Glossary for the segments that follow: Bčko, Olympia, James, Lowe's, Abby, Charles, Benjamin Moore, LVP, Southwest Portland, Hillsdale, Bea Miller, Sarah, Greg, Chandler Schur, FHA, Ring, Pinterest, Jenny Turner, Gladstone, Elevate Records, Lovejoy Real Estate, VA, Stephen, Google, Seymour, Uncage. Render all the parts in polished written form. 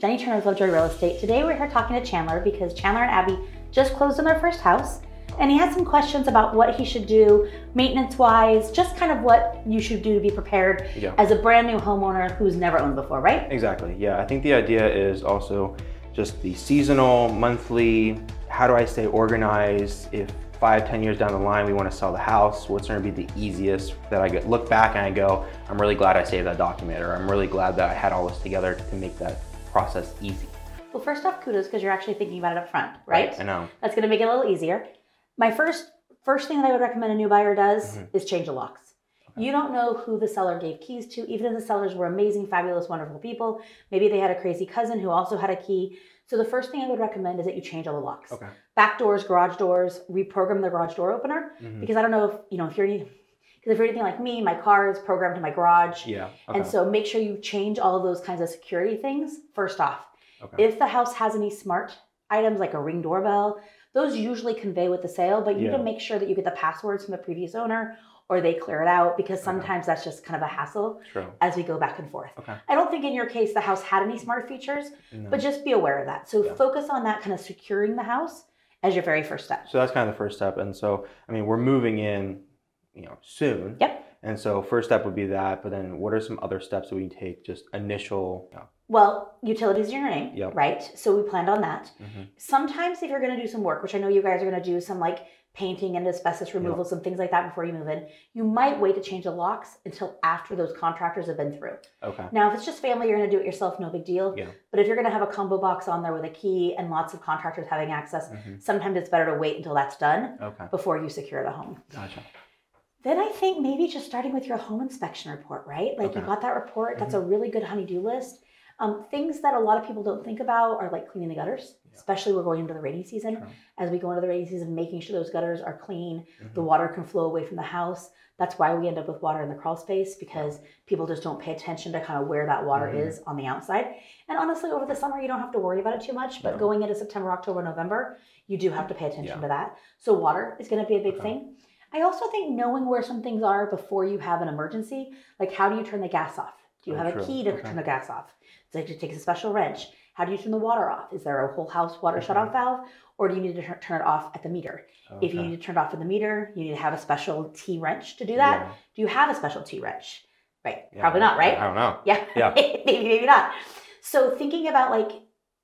Jenny Turner with Lovejoy Real Estate. Today we're here talking to Chandler because Chandler and Abby just closed on their first house, and he had some questions about what he should do maintenance-wise, just kind of what you should do to be prepared as a brand new homeowner who's never owned before, right? Exactly, yeah. I think the idea is also just the seasonal, monthly, how do I stay organized if 5-10 years down the line we want to sell the house, what's going to be the easiest that I could look back and I go, I'm really glad I saved that document, or I'm really glad that I had all this together to make that process easy. Well, first off, kudos, because you're actually thinking about it up front, right? I know. That's going to make it a little easier. My first thing that I would recommend a new buyer does is change the locks. Okay. You don't know who the seller gave keys to, even if the sellers were amazing, fabulous, wonderful people. Maybe they had a crazy cousin who also had a key. So the first thing I would recommend is that you change all the locks. Okay. Back doors, garage doors, reprogram the garage door opener, because I don't know if you're anything like me, my car is programmed to my garage. Yeah. Okay. And so make sure you change all of those kinds of security things first off. Okay. If the house has any smart items like a Ring doorbell, those usually convey with the sale, but you need to make sure that you get the passwords from the previous owner or they clear it out, because sometimes that's just kind of a hassle as we go back and forth. Okay. I don't think in your case the house had any smart features, but just be aware of that. So focus on that kind of securing the house as your very first step. So that's kind of the first step. And so, I mean, we're moving in, soon. Yep. And so first step would be that, but then what are some other steps that we can take just initial? Well, utilities in your name, right? So we planned on that. Sometimes if you're going to do some work, which I know you guys are going to do some like painting and asbestos removal, some things like that before you move in, you might wait to change the locks until after those contractors have been through. Okay. Now, if it's just family, you're going to do it yourself, no big deal. Yeah. But if you're going to have a combo box on there with a key and lots of contractors having access, sometimes it's better to wait until that's done before you secure the home. Gotcha. Then I think maybe just starting with your home inspection report, right? Like you got that report, that's a really good honey-do list. Things that a lot of people don't think about are like cleaning the gutters, especially we're going into the rainy season. True. As we go into the rainy season, making sure those gutters are clean, the water can flow away from the house. That's why we end up with water in the crawl space, because people just don't pay attention to kind of where that water is on the outside. And honestly, over the summer, you don't have to worry about it too much, but going into September, October, November, you do have to pay attention to that. So water is going to be a big thing. I also think knowing where some things are before you have an emergency, like how do you turn the gas off? Do you have a key to turn the gas off? It takes a special wrench. How do you turn the water off? Is there a whole house water shut-off valve, or do you need to turn it off at the meter? Okay. If you need to turn it off at the meter, you need to have a special T-wrench to do that. Yeah. Do you have a special T-wrench? Right. Yeah. Probably not, right? I don't know. Yeah. Maybe not. So thinking about like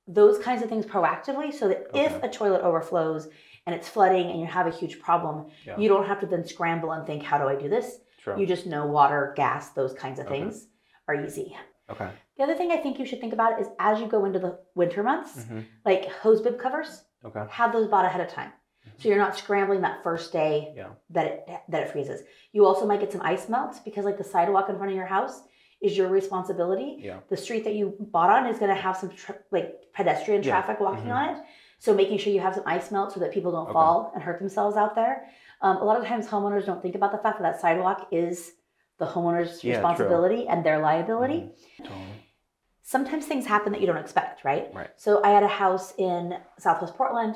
those kinds of things proactively, so that if a toilet overflows and it's flooding and you have a huge problem, you don't have to then scramble and think, how do I do this? True. You just know water, gas, those kinds of things are easy. Okay. The other thing I think you should think about is as you go into the winter months, like hose bib covers, have those bought ahead of time. So you're not scrambling that first day that it freezes. You also might get some ice melts, because like the sidewalk in front of your house is your responsibility. Yeah. The street that you bought on is going to have some pedestrian traffic walking on it. So making sure you have some ice melt so that people don't fall and hurt themselves out there. A lot of times homeowners don't think about the fact that sidewalk is the homeowner's responsibility and their liability. Totally. Sometimes things happen that you don't expect, right? Right. So I had a house in Southwest Portland,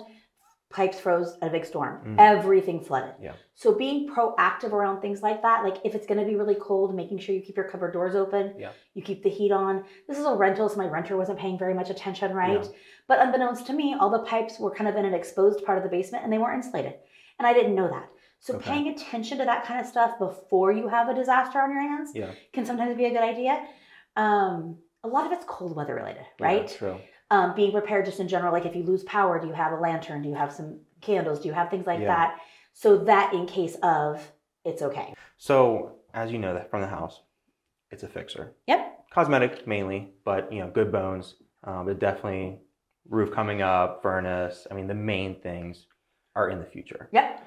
pipes froze in a big storm, everything flooded. Yeah. So being proactive around things like that, like if it's gonna be really cold, making sure you keep your cupboard doors open, you keep the heat on. This is a rental, so my renter wasn't paying very much attention, right? Yeah. But unbeknownst to me, all the pipes were kind of in an exposed part of the basement and they weren't insulated. And I didn't know that. So paying attention to that kind of stuff before you have a disaster on your hands can sometimes be a good idea. A lot of it's cold weather related, right? Yeah, true. Being prepared just in general, like if you lose power, do you have a lantern? Do you have some candles? Do you have things like that? So that in case of, it's okay. So as you know that from the house, it's a fixer. Yep. Cosmetic mainly, but good bones. But definitely roof coming up, furnace. I mean, the main things are in the future. Yep.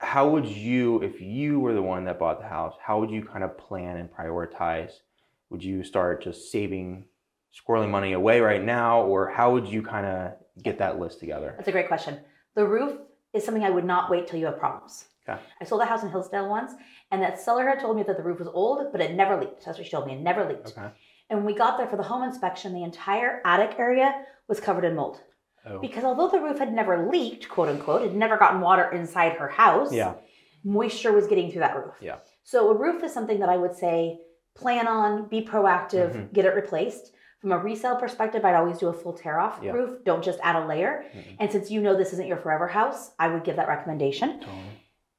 How would you, if you were the one that bought the house, how would you kind of plan and prioritize? Would you start just squirreling money away right now, or how would you kind of get that list together? That's a great question. The roof is something I would not wait till you have problems. Okay. I sold a house in Hillsdale once, and that seller had told me that the roof was old, but it never leaked. That's what she told me, it never leaked. Okay. And when we got there for the home inspection, the entire attic area was covered in mold. Oh. Because although the roof had never leaked, quote unquote, it had never gotten water inside her house, moisture was getting through that roof. Yeah. So a roof is something that I would say, plan on, be proactive, get it replaced. From a resale perspective, I'd always do a full tear-off roof. Don't just add a layer. Mm-hmm. And since you know this isn't your forever house, I would give that recommendation. Totally.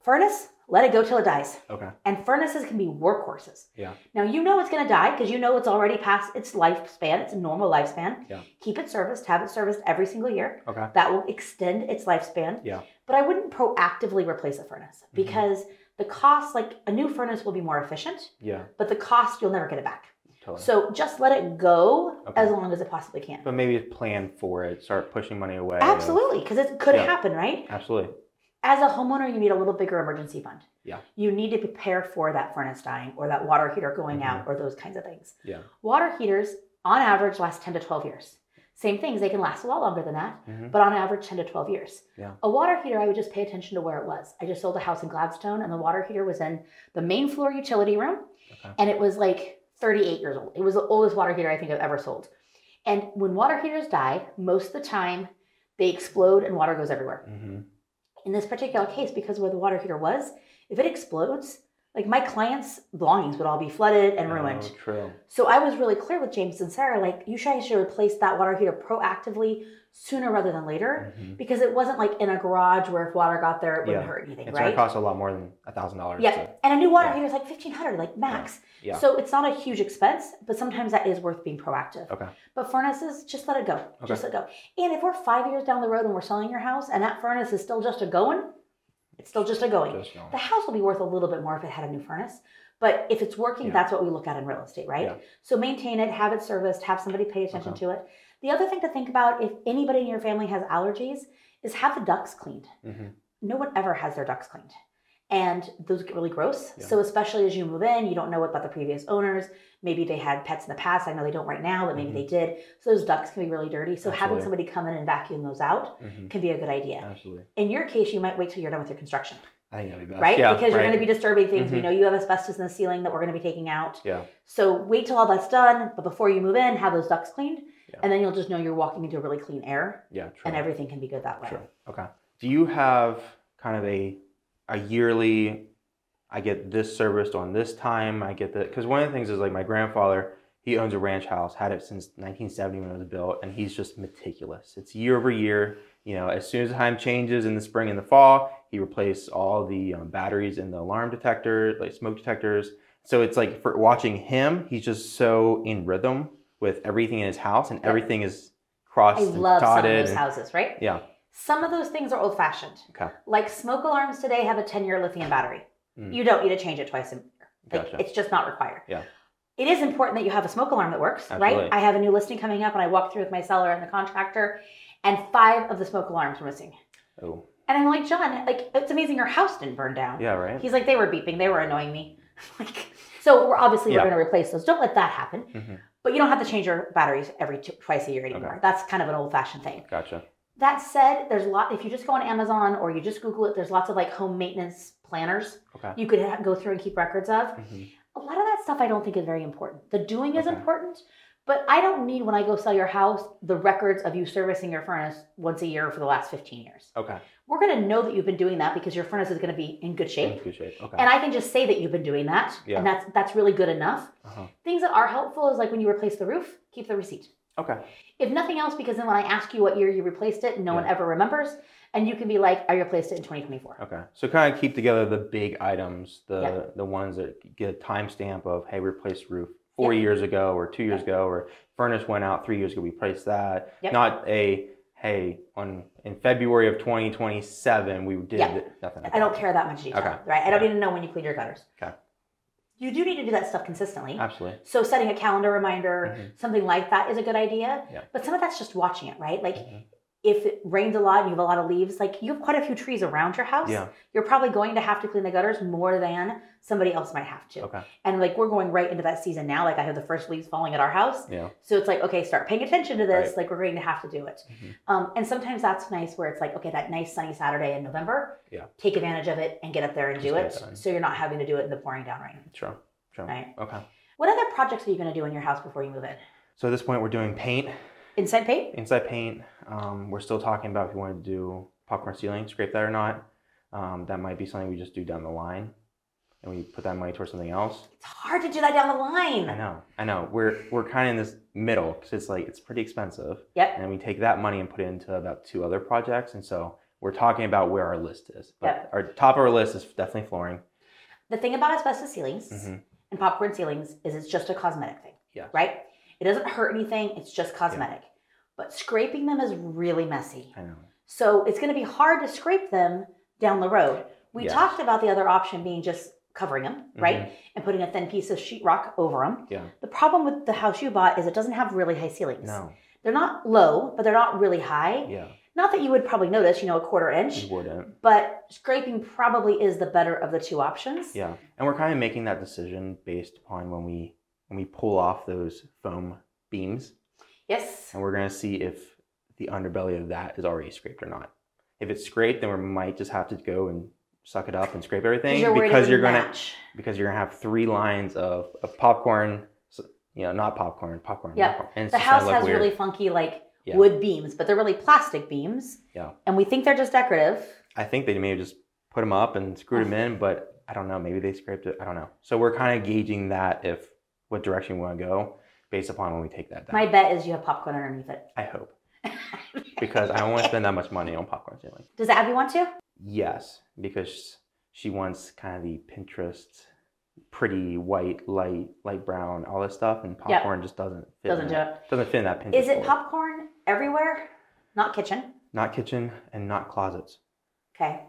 Furnace, let it go till it dies. Okay. And furnaces can be workhorses. Yeah. Now, you know it's going to die because you know it's already past its lifespan. It's a normal lifespan. Yeah. Keep it serviced. Have it serviced every single year. Okay. That will extend its lifespan. Yeah. But I wouldn't proactively replace a furnace because the cost, like a new furnace will be more efficient. Yeah. But the cost, you'll never get it back. Totally. So just let it go as long as it possibly can. But maybe plan for it. Start pushing money away. Absolutely. Because it could happen, right? Absolutely. As a homeowner, you need a little bigger emergency fund. Yeah. You need to prepare for that furnace dying or that water heater going out or those kinds of things. Yeah. Water heaters, on average, last 10 to 12 years. Same things. They can last a lot longer than that. Mm-hmm. But on average, 10 to 12 years. Yeah. A water heater, I would just pay attention to where it was. I just sold a house in Gladstone, and the water heater was in the main floor utility room. Okay. And it was like 38 years old. It was the oldest water heater I think I've ever sold. And when water heaters die, most of the time, they explode and water goes everywhere. Mm-hmm. In this particular case, because where the water heater was, if it explodes, like my clients' belongings would all be flooded and ruined. True. So I was really clear with James and Sarah, like you guys should replace that water heater proactively sooner rather than later, because it wasn't like in a garage where if water got there, it wouldn't hurt anything, it's right? It's going to cost a lot more than $1,000. Yeah, so. And a new water heater is like $1,500, like max. Yeah. So it's not a huge expense, but sometimes that is worth being proactive. Okay. But furnaces, just let it go. Okay. Just let it go. And if we're 5 years down the road and we're selling your house and that furnace is still just a going, it's still just a going. The house will be worth a little bit more if it had a new furnace. But if it's working, that's what we look at in real estate, right? Yeah. So maintain it, have it serviced, have somebody pay attention to it. The other thing to think about, if anybody in your family has allergies, is have the ducts cleaned. Mm-hmm. No one ever has their ducts cleaned. And those get really gross. Yeah. So especially as you move in, you don't know about the previous owners. Maybe they had pets in the past. I know they don't right now, but maybe they did. So those ducts can be really dirty. So having somebody come in and vacuum those out can be a good idea. Absolutely. In your case, you might wait till you're done with your construction. I think that'd be best. Right? Yeah, because you're going to be disturbing things. We know you have asbestos in the ceiling that we're going to be taking out. Yeah. So wait till all that's done. But before you move in, have those ducts cleaned. Yeah. And then you'll just know you're walking into really clean air. Yeah, true. And everything can be good that way. True. Okay. Do you have kind of a yearly, I get this serviced on this time, I get that? Because one of the things is like my grandfather, he owns a ranch house, had it since 1970 when it was built, and he's just meticulous. It's year over year. You know, as soon as the time changes in the spring and the fall, he replaced all the batteries in the alarm detector, like smoke detectors. So it's like for watching him, he's just so in rhythm with everything in his house, and everything is crossed and dotted. I love some of those houses, right? Yeah. Some of those things are old-fashioned. Okay. Like smoke alarms today have a 10-year lithium battery. You don't need to change it twice a year. Like, it's just not required. Yeah. It is important that you have a smoke alarm that works, right? I have a new listing coming up, and I walked through with my seller and the contractor, and 5 of the smoke alarms were missing. Oh. And I'm like, John, like it's amazing your house didn't burn down. Yeah, right. He's like, they were beeping. They were annoying me. Like, so we're obviously we're going to replace those. Don't let that happen. Mm-hmm. But you don't have to change your batteries twice a year anymore. Okay. That's kind of an old-fashioned thing. Gotcha. That said, there's a lot. If you just go on Amazon or you just Google it, there's lots of like home maintenance planners you could go through and keep records of. Mm-hmm. A lot of that stuff I don't think is very important. The doing is important, but I don't need, when I go sell your house, the records of you servicing your furnace once a year for the last 15 years. Okay. We're going to know that you've been doing that because your furnace is going to be in good shape. In good shape. Okay. And I can just say that you've been doing that, and that's really good enough. Uh-huh. Things that are helpful is like when you replace the roof, keep the receipt. Okay. If nothing else, because then when I ask you what year you replaced it, no one ever remembers. And you can be like, I replaced it in 2024. Okay. So kind of keep together the big items, the ones that get a timestamp of, hey, replaced roof 4 years ago or 2 years ago, or furnace went out 3 years ago, we replaced that. Yep. Not a, hey, in February of 2027, we did nothing. I don't care that much detail, right? I don't need to know when you clean your gutters. Okay. You do need to do that stuff consistently. Absolutely. So setting a calendar reminder, something like that is a good idea. Yeah. But some of that's just watching it, right? Like if it rains a lot and you have a lot of leaves, like you have quite a few trees around your house. Yeah. You're probably going to have to clean the gutters more than somebody else might have to. Okay. And like we're going right into that season now. Like I have the first leaves falling at our house. Yeah. So it's like, okay, start paying attention to this. Right. Like we're going to have to do it. Mm-hmm. And sometimes that's nice where it's like, okay, that nice sunny Saturday in November, take advantage of it and get up there and do it. So you're not having to do it in the pouring down rain. Sure. Right? Okay. What other projects are you going to do in your house before you move in? So at this point, we're doing paint. Inside paint? Inside paint. We're still talking about if we wanted to do popcorn ceiling, scrape that or not. That might be something we just do down the line. and we put that money towards something else. It's hard to do that down the line. I know. We're kind of in this middle because it's like, it's pretty expensive. Yep. And we take that money and put it into about 2 other projects. And so we're talking about where our list is. But yep. Our top of our list is definitely flooring. The thing about asbestos ceilings and popcorn ceilings is it's just a cosmetic thing, right? It doesn't hurt anything. It's just cosmetic. Yeah. But scraping them is really messy. I know. So it's going to be hard to scrape them down the road. We talked about the other option being just covering them, right? And putting a thin piece of sheetrock over them. Yeah. The problem with the house you bought is it doesn't have really high ceilings. No. They're not low, but they're not really high. Yeah. Not that you would probably notice, you know, a quarter inch. You wouldn't. But scraping probably is the better of the 2 options. Yeah. And we're kind of making that decision based upon when we pull off those foam beams. Yes. And we're going to see if the underbelly of that is already scraped or not. If it's scraped, then we might just have to go and suck it up and scrape everything because you're gonna have 3 lines of popcorn, you know, not popcorn. Yeah. Popcorn. And the house has weird, really funky wood beams, but they're really plastic beams. Yeah. And we think they're just decorative. I think they may have just put them up and screwed them in, but I don't know. Maybe they scraped it. I don't know. So we're kind of gauging that what direction we want to go based upon when we take that down. My bet is you have popcorn underneath it. I hope. Because I don't want to spend that much money on popcorn ceiling. Does Abby want to? Yes, because she wants kind of the Pinterest, pretty white, light brown, all this stuff, and popcorn just doesn't fit. Doesn't fit in that Pinterest. Is it popcorn everywhere? Not kitchen. Not kitchen and not closets. Okay,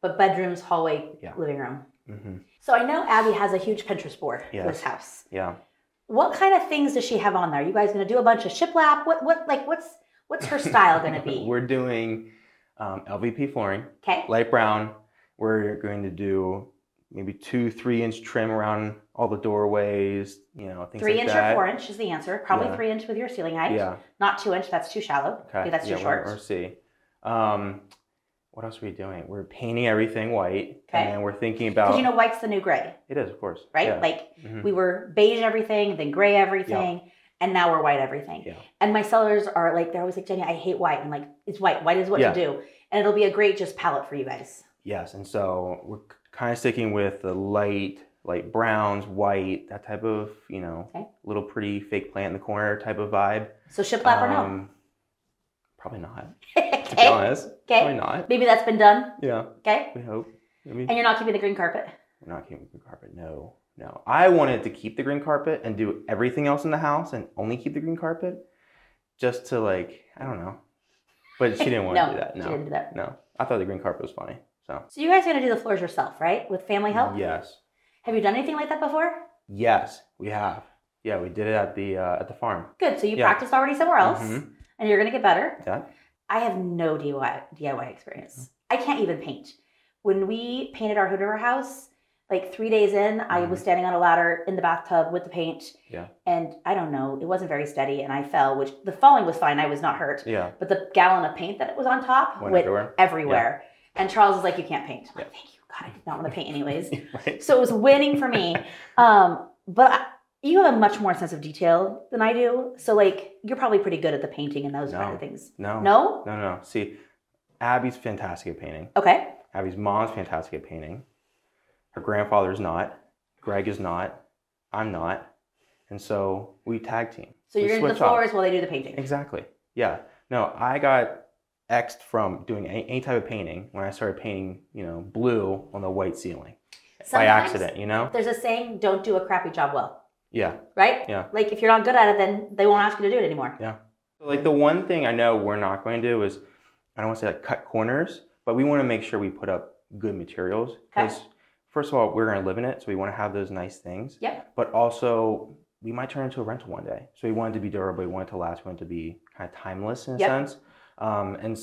but bedrooms, hallway, living room. Mm-hmm. So I know Abby has a huge Pinterest board for this house. Yeah. What kind of things does she have on there? Are you guys going to do a bunch of shiplap? What's her style going to be? We're doing LVP flooring, light brown. We're going to do maybe 2-3-inch trim around all the doorways, you know, things like that. 3-inch or 4-inch is the answer. Probably 3-inch with your ceiling height. Yeah. Not 2-inch. That's too shallow. Okay. Maybe that's too short. We'll see. What else are we doing? We're painting everything white. Okay. And we're thinking about... Because you know white's the new gray. It is, of course. Right? Yeah. We were beige everything, then gray everything. Yeah. And now we're white everything. Yeah. And my sellers are they're always Jenny, I hate white. I'm it's white. White is what to do. And it'll be a great just palette for you guys. Yes. And so we're kind of sticking with the light browns, white, that type of, you know, little pretty fake plant in the corner type of vibe. So shiplap or no? Probably not. To be honest. Okay. Probably not. Maybe that's been done. Yeah. Okay. We hope. And you're not keeping the green carpet? We're not keeping the green carpet. No, I wanted to keep the green carpet and do everything else in the house and only keep the green carpet just to I don't know. But she didn't want to do that. No, she didn't do that. No, I thought the green carpet was funny. So you guys are going to do the floors yourself, right? With family help? Yes. Have you done anything like that before? Yes, we have. Yeah, we did it at the farm. Good. So you practiced already somewhere else and you're going to get better. Yeah. I have no DIY experience. I can't even paint. When we painted our Hood River house, 3 days in, I was standing on a ladder in the bathtub with the paint. Yeah. And I don't know, it wasn't very steady and I fell, which the falling was fine. I was not hurt. Yeah. But the gallon of paint that was on top went everywhere. Yeah. And Charles was like, you can't paint. I'm like, thank you. God, I did not want to paint anyways. Right. So it was winning for me. But you have a much more sense of detail than I do. So you're probably pretty good at the painting and those kind of things. No. See, Abby's fantastic at painting. Okay. Abby's mom's fantastic at painting. Her grandfather's not, Greg is not, I'm not, and so we tag team. So you're into the floors while they do the painting. Exactly. Yeah. No, I got X'd from doing any type of painting when I started painting, you know, blue on the white ceiling by accident. You know, there's a saying: "Don't do a crappy job well." Yeah. Right. Yeah. If you're not good at it, then they won't ask you to do it anymore. Yeah. The one thing I know we're not going to do is, I don't want to say cut corners, but we want to make sure we put up good materials because. First of all, we're going to live in it, so we want to have those nice things. Yep. But also, we might turn into a rental one day. So we want it to be durable, we want it to last, we want it to be kind of timeless in a sense. And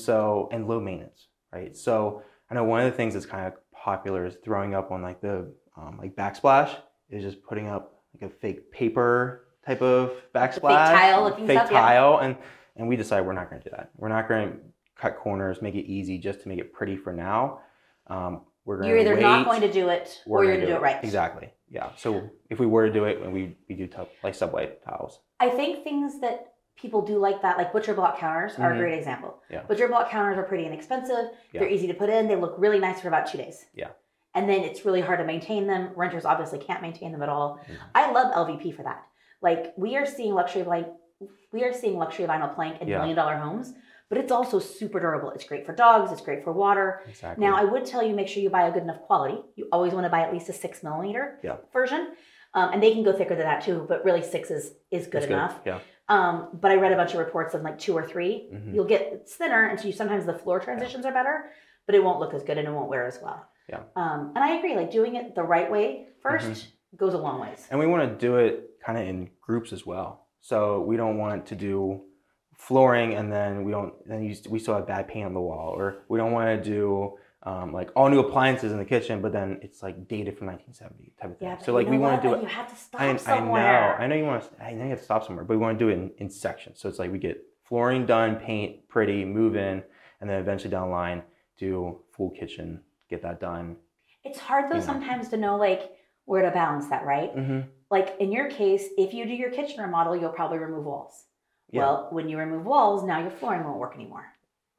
low maintenance, right? So I know one of the things that's kind of popular is throwing up on the backsplash is just putting up a fake paper type of backsplash. Fake tile. And we decide we're not going to do that. We're not going to cut corners, make it easy just to make it pretty for now. You're either not going to do it or you're going to do it right. Exactly. Yeah. So if we were to do it, we do subway tiles. I think things that people do like that, butcher block counters are a great example. Yeah. Butcher block counters are pretty inexpensive. Yeah. They're easy to put in. They look really nice for about 2 days. Yeah. and then it's really hard to maintain them. Renters obviously can't maintain them at all. Mm-hmm. I love LVP for that. Like, we are seeing luxury vinyl plank in $1 million homes, but it's also super durable. It's great for dogs. It's great for water. Exactly. Now, I would tell you, make sure you buy a good enough quality. You always want to buy at least a 6 millimeter version. And they can go thicker than that too, but really 6 is good enough. Yeah. But I read a bunch of reports on like 2 or 3. Mm-hmm. You'll get, it's thinner, and so sometimes the floor transitions are better, but it won't look as good and it won't wear as well. Yeah. And I agree, like, doing it the right way first goes a long ways. And we want to do it kind of in groups as well. So we don't want to do flooring and then we still have bad paint on the wall, or we don't want to do like all new appliances in the kitchen, but then it's like dated from 1970 type of thing. Yeah, so like, we want to do it. You have to stop somewhere. I know you want to. I know you have to stop somewhere, but we want to do it in sections. So it's like we get flooring done, paint pretty, move in, and then eventually down the line do full kitchen, get that done. It's hard though sometimes to know like where to balance that, right? Mm-hmm. Like in your case, if you do your kitchen remodel, you'll probably remove walls. Yeah. Well, when you remove walls, now your flooring won't work anymore.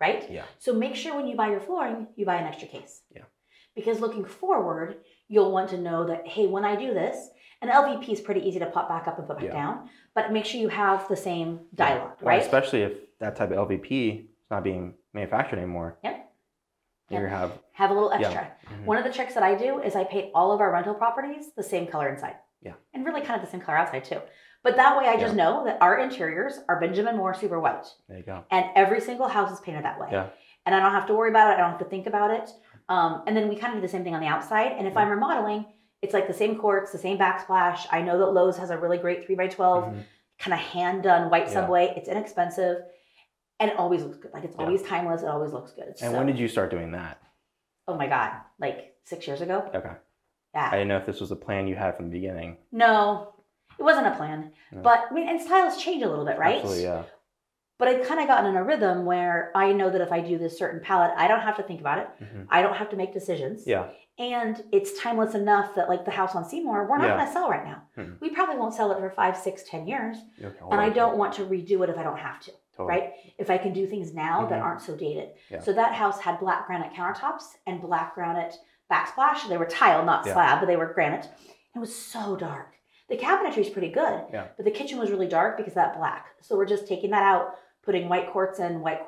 Right? Yeah. So make sure when you buy your flooring, you buy an extra case. Yeah. Because looking forward, you'll want to know that, hey, when I do this, and LVP is pretty easy to pop back up and put back down, but make sure you have the same dialogue, right? Well, especially if that type of LVP is not being manufactured anymore. Yep. You have a little extra. Yeah. Mm-hmm. One of the tricks that I do is I paint all of our rental properties the same color inside. Yeah. And really kind of the same color outside too. But that way I just know that our interiors are Benjamin Moore super white. There you go. And every single house is painted that way. Yeah. And I don't have to worry about it. I don't have to think about it. And then we kind of do the same thing on the outside. And if I'm remodeling, it's like the same quartz, the same backsplash. I know that Lowe's has a really great 3x12 kind of hand-done white subway. It's inexpensive. And it always looks good. Like, it's always timeless. It always looks good. And when did you start doing that? Oh my God. Like 6 years ago. Okay. Yeah. I didn't know if this was a plan you had from the beginning. No. It wasn't a plan, but I mean, and styles change a little bit, right? Absolutely, yeah. But I've kind of gotten in a rhythm where I know that if I do this certain palette, I don't have to think about it. Mm-hmm. I don't have to make decisions. Yeah. And it's timeless enough that, like, the house on Seymour, we're not going to sell right now. Mm-hmm. We probably won't sell it for 5, 6, 10 years. Okay, and I don't want to redo it if I don't have to, right? If I can do things now that aren't so dated. Yeah. So that house had black granite countertops and black granite backsplash. They were tile, not slab, but they were granite. It was so dark. The cabinetry is pretty good, but the kitchen was really dark because of that black. So we're just taking that out, putting white quartz in, white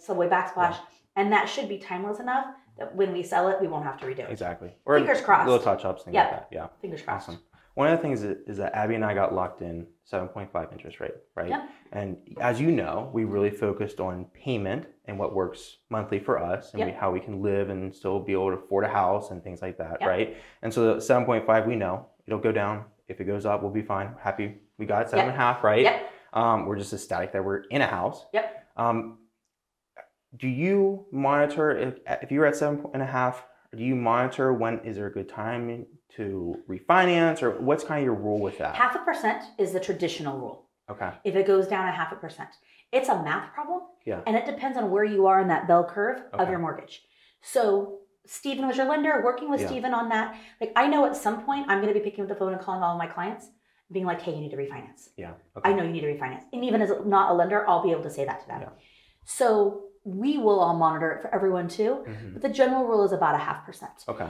subway backsplash, and that should be timeless enough that when we sell it, we won't have to redo it. Exactly. Or fingers crossed. Little touch-ups, things like that. Yeah. Fingers crossed. Awesome. One of the things is that Abby and I got locked in 7.5 interest rate, right? Yep. And as you know, we really focused on payment and what works monthly for us and how we can live and still be able to afford a house and things like that, right? And so the 7.5, we know it'll go down. If it goes up, we'll be fine. We're happy we got 7.5, right? Yep. We're just ecstatic that we're in a house. Yep. Do you monitor if you're at 7.5? Do you monitor when is there a good time to refinance, or what's kind of your rule with that? 0.5% is the traditional rule. Okay. If it goes down 0.5%, it's a math problem. Yeah. And it depends on where you are in that bell curve of your mortgage. So. Stephen was your lender, working with Stephen on that. Like, I know at some point I'm going to be picking up the phone and calling all of my clients, being like, hey, you need to refinance. Yeah. Okay. I know you need to refinance. And even as not a lender, I'll be able to say that to them. Yeah. So we will all monitor it for everyone too. Mm-hmm. But the general rule is about 0.5%. Okay.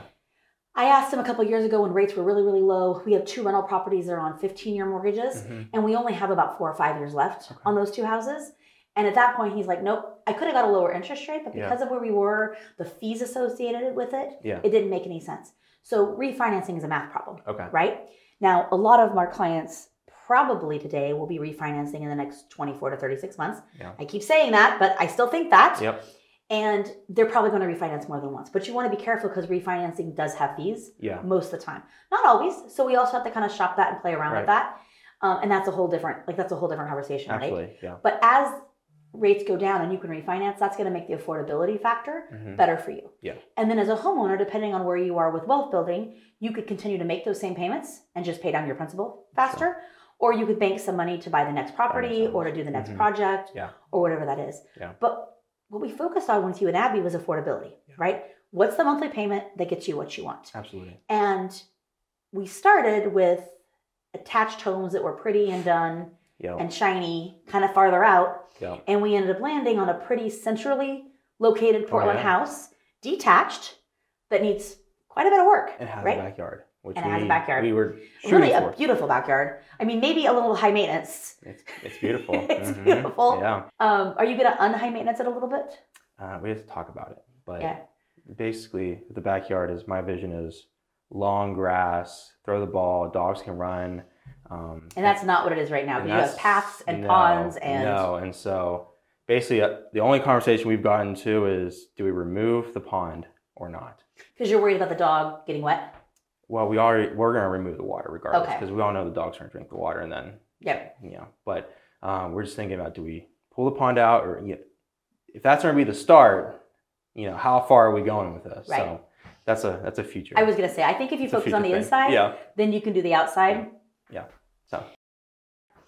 I asked him a couple of years ago when rates were really, really low. We have 2 rental properties that are on 15-year mortgages, and we only have about 4 or 5 years left on those 2 houses. And at that point, he's like, nope, I could have got a lower interest rate, but because of where we were, the fees associated with it, it didn't make any sense. So refinancing is a math problem, right? Now, a lot of our clients probably today will be refinancing in the next 24 to 36 months. Yeah. I keep saying that, but I still think that. Yep. And they're probably going to refinance more than once. But you want to be careful because refinancing does have fees most of the time. Not always. So we also have to kind of shop that and play around with that. And that's a whole different, conversation, absolutely, right? Yeah. But as rates go down and you can refinance, that's going to make the affordability factor better for you. Yeah. And then as a homeowner, depending on where you are with wealth building, you could continue to make those same payments and just pay down your principal faster, or you could bank some money to buy the next property or to do the next project or whatever that is. Yeah. But what we focused on with you and Abby was affordability, right? What's the monthly payment that gets you what you want? Absolutely. And we started with attached homes that were pretty and done and shiny, kind of farther out. Yep. And we ended up landing on a pretty centrally located Portland house, detached, that needs quite a bit of work. It has a backyard. We were really a beautiful backyard. I mean, maybe a little high maintenance. It's beautiful. It's beautiful. Yeah. Are you going to un-high maintenance it a little bit? We have to talk about it. But basically, the backyard is, my vision is long grass, throw the ball, dogs can run. And that's not what it is right now. You have paths and ponds. And so basically the only conversation we've gotten to is, do we remove the pond or not? Because you're worried about the dog getting wet? Well, we're going to remove the water regardless, because we all know the dogs are going to drink the water, and then But we're just thinking about, do we pull the pond out, or if that's going to be the start, how far are we going with this? Right. So that's a future. I was going to say, I think if you focus on the inside, then you can do the outside. Yeah. So,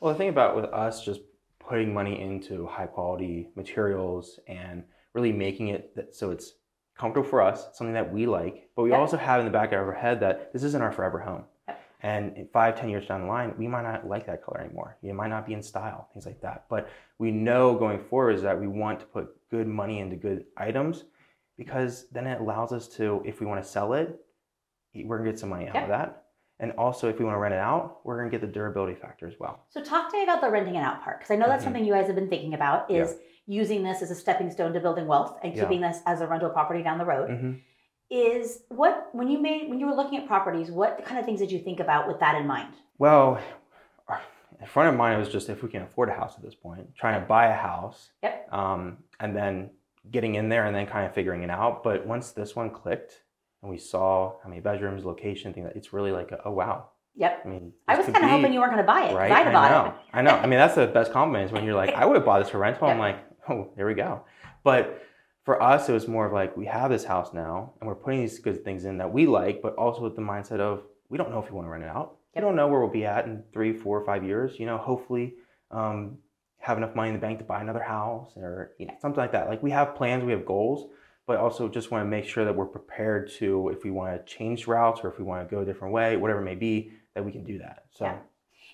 well, the thing about with us just putting money into high quality materials and really making it so it's comfortable for us, something that we like, but we also have in the back of our head that this isn't our forever home. Yep. And in 5-10 years down the line, we might not like that color anymore. It might not be in style, things like that. But we know going forward is that we want to put good money into good items, because then it allows us to, if we want to sell it, we're gonna get some money out of that. And also, if we want to rent it out, we're going to get the durability factor as well. So talk to me about the renting it out part, because I know that's something you guys have been thinking about, is using this as a stepping stone to building wealth and keeping this as a rental property down the road. Is what, when you were looking at properties, what kind of things did you think about with that in mind? Well, in front of mine was just, if we can afford a house at this point, trying to buy a house, and then getting in there and then kind of figuring it out. But once this one clicked, and we saw how many bedrooms, location, things like that, it's really like, oh, wow. Yep. I mean, I was kind of hoping you weren't going to buy it, right? I know. I mean, that's the best compliment is when you're like, I would have bought this for rental. I'm like, oh, there we go. But for us, it was more of like, we have this house now, and we're putting these good things in that we like, but also with the mindset of, we don't know if we want to rent it out. We don't know where we'll be at in 3, 4, 5 years. Hopefully have enough money in the bank to buy another house or something like that. Like, we have plans, we have goals, but also just want to make sure that we're prepared to, if we want to change routes or if we want to go a different way, whatever it may be, that we can do that. So,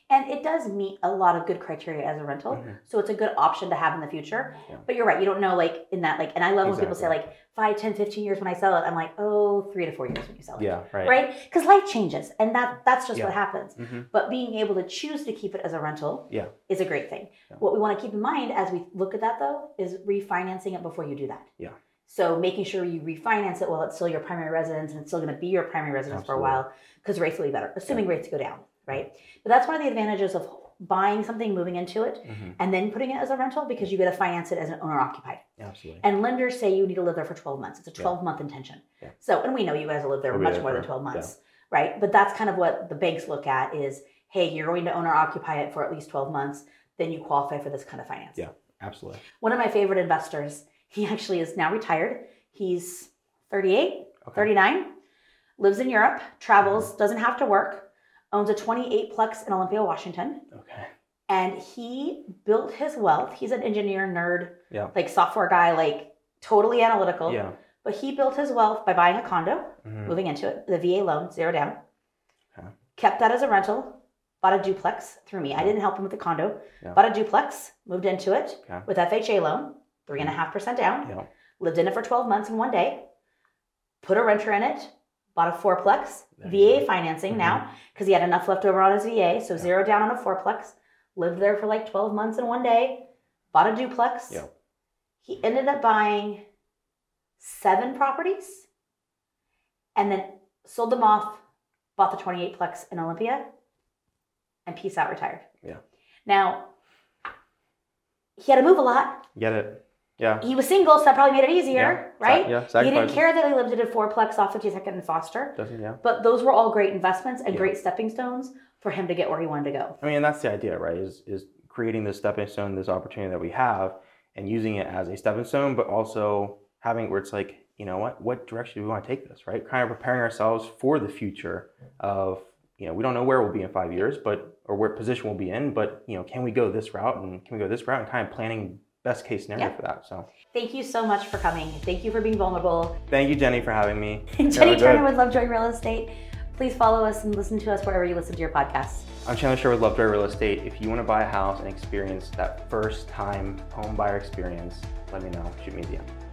and it does meet a lot of good criteria as a rental. So it's a good option to have in the future. But you're right. You don't know, like, in that, like, and I love when people say, like, 5, 10, 15 years when I sell it. I'm like, oh, 3 to 4 years when you sell it. Yeah, right. Right? Because life changes, and that's just what happens. But being able to choose to keep it as a rental is a great thing. Yeah. What we want to keep in mind as we look at that, though, is refinancing it before you do that. Yeah. So making sure you refinance it while it's still your primary residence, and it's still going to be your primary residence for a while, because rates will be better, assuming rates go down, right? But that's one of the advantages of buying something, moving into it, and then putting it as a rental, because you get to finance it as an owner-occupied. Absolutely. And lenders say you need to live there for 12 months. It's a 12-month intention. Yeah. So, and we know you guys will live there much more than 12 months, right? But that's kind of what the banks look at is, hey, you're going to owner-occupy it for at least 12 months, then you qualify for this kind of finance. Yeah, absolutely. One of my favorite investors, he actually is now retired. He's 38, 39, lives in Europe, travels, doesn't have to work, owns a 28-plex in Olympia, Washington. Okay. And he built his wealth. He's an engineer nerd, like software guy, like totally analytical. Yeah. But he built his wealth by buying a condo, moving into it, the VA loan, 0 down. Okay. Kept that as a rental, bought a duplex through me. I didn't help him with the condo. Yeah. Bought a duplex, moved into it with FHA loan. 3.5% down, lived in it for 12 months in one day, put a renter in it, bought a 4-plex, VA financing now, because he had enough left over on his VA, so 0 down on a 4-plex, lived there for like 12 months in one day, bought a duplex. Yeah. He ended up buying 7 properties and then sold them off, bought the 28-plex in Olympia, and peace out, retired. Yeah. Now, he had to move a lot. Get it. Yeah. He was single, so that probably made it easier, right? Yeah, exactly. He didn't care that he lived in a 4-plex off 52nd and Foster. But those were all great investments and great stepping stones for him to get where he wanted to go. I mean, and that's the idea, right? Is creating this stepping stone, this opportunity that we have, and using it as a stepping stone, but also having it where it's like, you know what direction do we want to take this, right? Kind of preparing ourselves for the future of, we don't know where we'll be in 5 years, or what position we'll be in, but can we go this route and kind of planning best case scenario for that. So thank you so much for coming. Thank you for being vulnerable. Thank you, Jenny, for having me. Jenny Turner with Lovejoy Real Estate. Please follow us and listen to us wherever you listen to your podcasts. I'm Chandler Schur with Lovejoy Real Estate. If you want to buy a house and experience that first time home buyer experience, let me know. Shoot me a DM.